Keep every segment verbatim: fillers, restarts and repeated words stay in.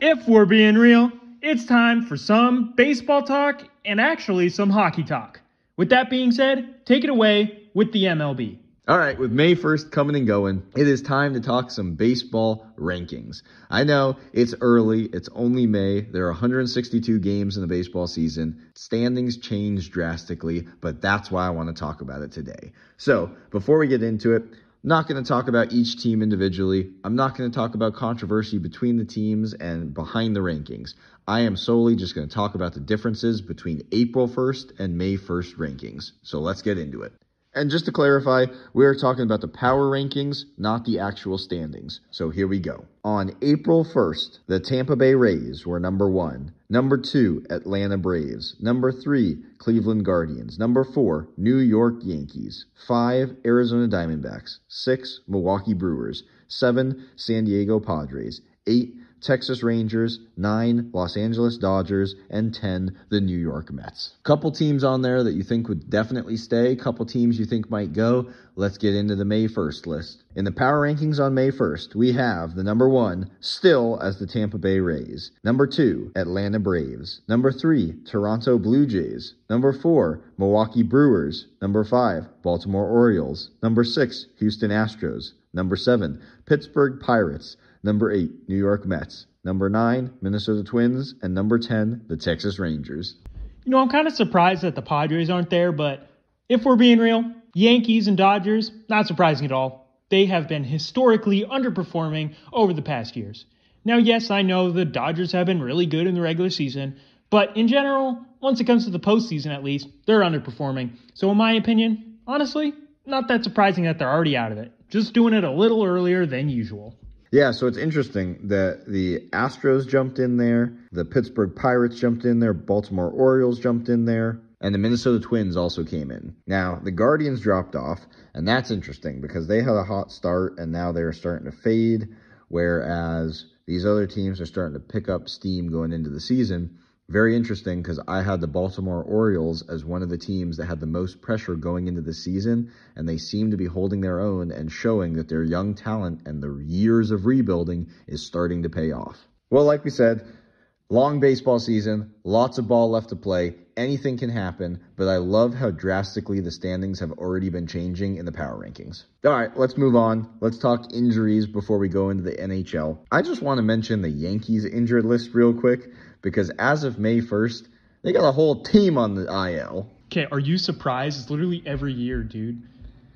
If we're being real, it's time for some baseball talk and actually some hockey talk. With that being said, take it away with the M L B. All right, with May first coming and going, it is time to talk some baseball rankings. I know it's early. It's only May. There are one hundred sixty-two games in the baseball season. Standings change drastically, but that's why I want to talk about it today. So before we get into it, not going to talk about each team individually. I'm not going to talk about controversy between the teams and behind the rankings. I am solely just going to talk about the differences between April first and May first rankings. So let's get into it. And just to clarify, we are talking about the power rankings, not the actual standings. So here we go. On April first, the Tampa Bay Rays were number one. Number two, Atlanta Braves. Number three, Cleveland Guardians. Number four, New York Yankees. Five, Arizona Diamondbacks. Six, Milwaukee Brewers. Seven, San Diego Padres. Eight, Texas Rangers, nine, Los Angeles Dodgers, and ten, the New York Mets. Couple teams on there that you think would definitely stay, couple teams you think might go. Let's get into the May first list. In the power rankings on May first, we have the number one still as the Tampa Bay Rays, number two, Atlanta Braves, number three, Toronto Blue Jays, number four, Milwaukee Brewers, number five, Baltimore Orioles, number six, Houston Astros, number seven, Pittsburgh Pirates, number eight, New York Mets. Number nine, Minnesota Twins. And number ten, the Texas Rangers. You know, I'm kind of surprised that the Padres aren't there, but if we're being real, Yankees and Dodgers, not surprising at all. They have been historically underperforming over the past years. Now, yes, I know the Dodgers have been really good in the regular season, but in general, once it comes to the postseason at least, they're underperforming. So in my opinion, honestly, not that surprising that they're already out of it. Just doing it a little earlier than usual. Yeah, so it's interesting that the Astros jumped in there, the Pittsburgh Pirates jumped in there, Baltimore Orioles jumped in there, and the Minnesota Twins also came in. Now, the Guardians dropped off, and that's interesting because they had a hot start, and now they're starting to fade, whereas these other teams are starting to pick up steam going into the season. Very interesting because I had the Baltimore Orioles as one of the teams that had the most pressure going into the season, and they seem to be holding their own and showing that their young talent and the years of rebuilding is starting to pay off. Well, like we said, long baseball season, lots of ball left to play. Anything can happen, but I love how drastically the standings have already been changing in the power rankings. All right, let's move on. Let's talk injuries before we go into the N H L. I just want to mention the Yankees injured list real quick because as of May first, they got a whole team on the I L. Okay, are you surprised? It's literally every year, dude.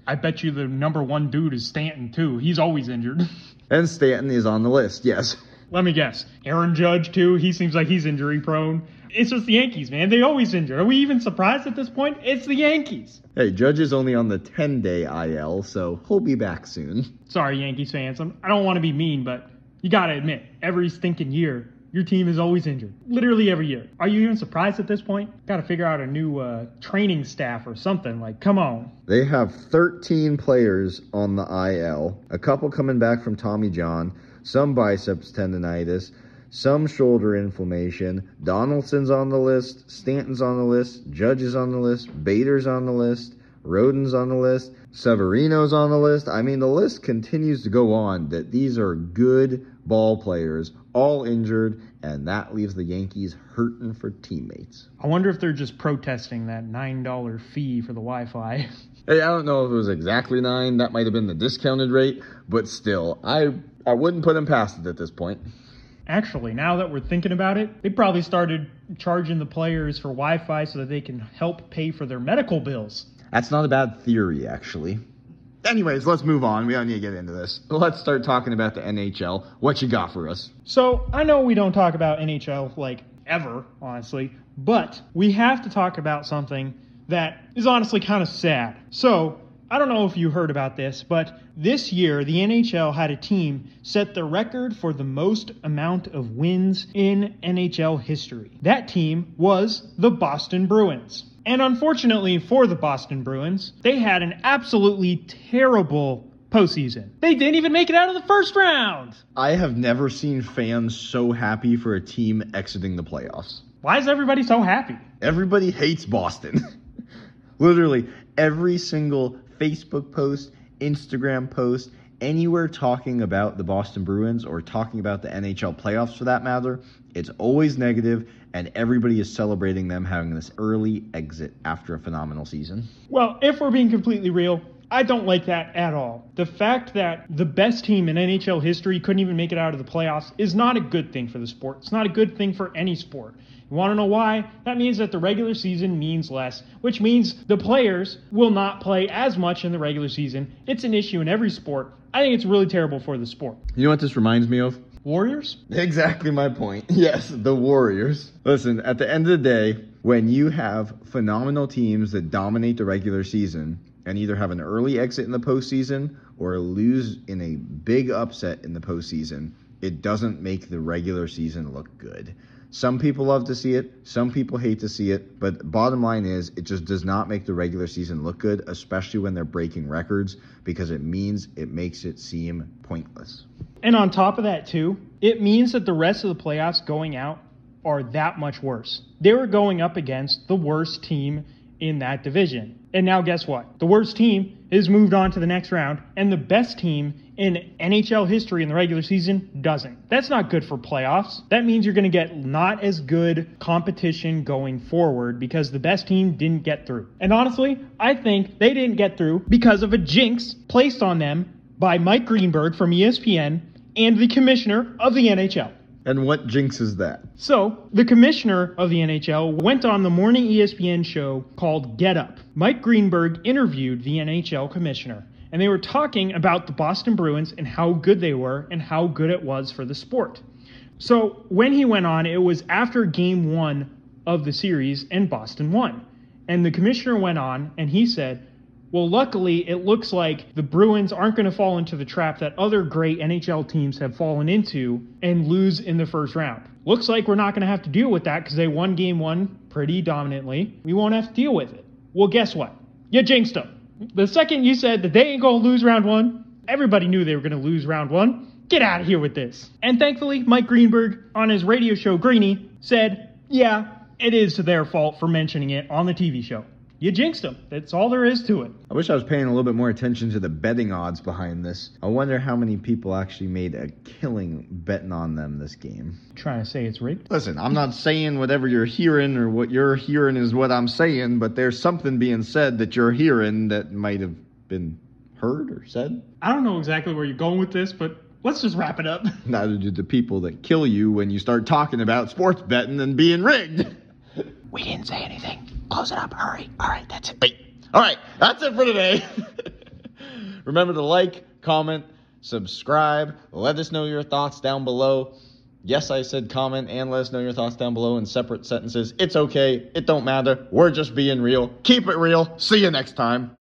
I bet you the number one dude is Stanton, too. He's always injured. And Stanton is on the list, yes. Let me guess. Aaron Judge, too. He seems like he's injury-prone. It's just the Yankees, man. They always injure. Are we even surprised at this point? It's the Yankees. Hey, Judge is only on the ten-day I L, so he'll be back soon. Sorry, Yankees fans. I'm, I don't want to be mean, but you got to admit, every stinking year, your team is always injured. Literally every year. Are you even surprised at this point? Got to figure out a new uh, training staff or something. Like, come on. They have thirteen players on the I L, a couple coming back from Tommy John, some biceps tendonitis, some shoulder inflammation. Donaldson's on the list. Stanton's on the list. Judge's on the list. Bader's on the list. Roden's on the list. Severino's on the list. I mean, the list continues to go on that these are good ball players, all injured, and that leaves the Yankees hurting for teammates. I wonder if they're just protesting that nine dollars fee for the Wi-Fi. Hey, I don't know if it was exactly nine. That might have been the discounted rate, but still, I, I wouldn't put them past it at this point. Actually, now that we're thinking about it, they probably started charging the players for Wi-Fi so that they can help pay for their medical bills. That's not a bad theory, actually. Anyways, let's move on. We don't need to get into this. Let's start talking about the N H L. What you got for us? So, I know we don't talk about N H L, like, ever, honestly, but we have to talk about something that is honestly kind of sad. So, I don't know if you heard about this, but this year the N H L had a team set the record for the most amount of wins in N H L history. That team was the Boston Bruins. And unfortunately for the Boston Bruins, they had an absolutely terrible postseason. They didn't even make it out of the first round. I have never seen fans so happy for a team exiting the playoffs. Why is everybody so happy? Everybody hates Boston. Literally every single Facebook post, Instagram post, anywhere talking about the Boston Bruins or talking about the N H L playoffs for that matter, it's always negative, and everybody is celebrating them having this early exit after a phenomenal season. Well, if we're being completely real, I don't like that at all. The fact that the best team in N H L history couldn't even make it out of the playoffs is not a good thing for the sport. It's not a good thing for any sport. You want to know why? That means that the regular season means less, which means the players will not play as much in the regular season. It's an issue in every sport. I think it's really terrible for the sport. You know what this reminds me of? Warriors? Exactly my point. Yes, the Warriors. Listen, at the end of the day, when you have phenomenal teams that dominate the regular season and either have an early exit in the postseason or lose in a big upset in the postseason, it doesn't make the regular season look good. Some people love to see it, some people hate to see it, but bottom line is it just does not make the regular season look good, especially when they're breaking records, because it means it makes it seem pointless. And on top of that too, it means that the rest of the playoffs going out are that much worse. They were going up against the worst team in that division. And now guess what? The worst team is moved on to the next round, and the best team in N H L history in the regular season doesn't. That's not good for playoffs. That means you're going to get not as good competition going forward because the best team didn't get through. And honestly, I think they didn't get through because of a jinx placed on them by Mike Greenberg from E S P N and the commissioner of the N H L. And what jinx is that? So, the commissioner of the N H L went on the morning E S P N show called Get Up. Mike Greenberg interviewed the N H L commissioner, and they were talking about the Boston Bruins and how good they were and how good it was for the sport. So, when he went on, it was after game one of the series, and Boston won. And the commissioner went on, and he said, well, luckily, it looks like the Bruins aren't going to fall into the trap that other great N H L teams have fallen into and lose in the first round. Looks like we're not going to have to deal with that because they won game one pretty dominantly. We won't have to deal with it. Well, guess what? You jinxed them. The second you said that they ain't going to lose round one, everybody knew they were going to lose round one. Get out of here with this. And thankfully, Mike Greenberg on his radio show, Greeny, said, yeah, it is their fault for mentioning it on the T V show. You jinxed them. That's all there is to it. I wish I was paying a little bit more attention to the betting odds behind this. I wonder how many people actually made a killing betting on them this game. Trying to say it's rigged? Listen, I'm not saying whatever you're hearing or what you're hearing is what I'm saying, but there's something being said that you're hearing that might have been heard or said. I don't know exactly where you're going with this, but let's just wrap it up. Neither do the people that kill you when you start talking about sports betting and being rigged. We didn't say anything. Close it up. Hurry. All right, that's it. Wait. All right, that's it for today. Remember to like, comment, subscribe. Let us know your thoughts down below. Yes, I said comment and let us know your thoughts down below in separate sentences. It's okay. It don't matter. We're just being real. Keep it real. See you next time.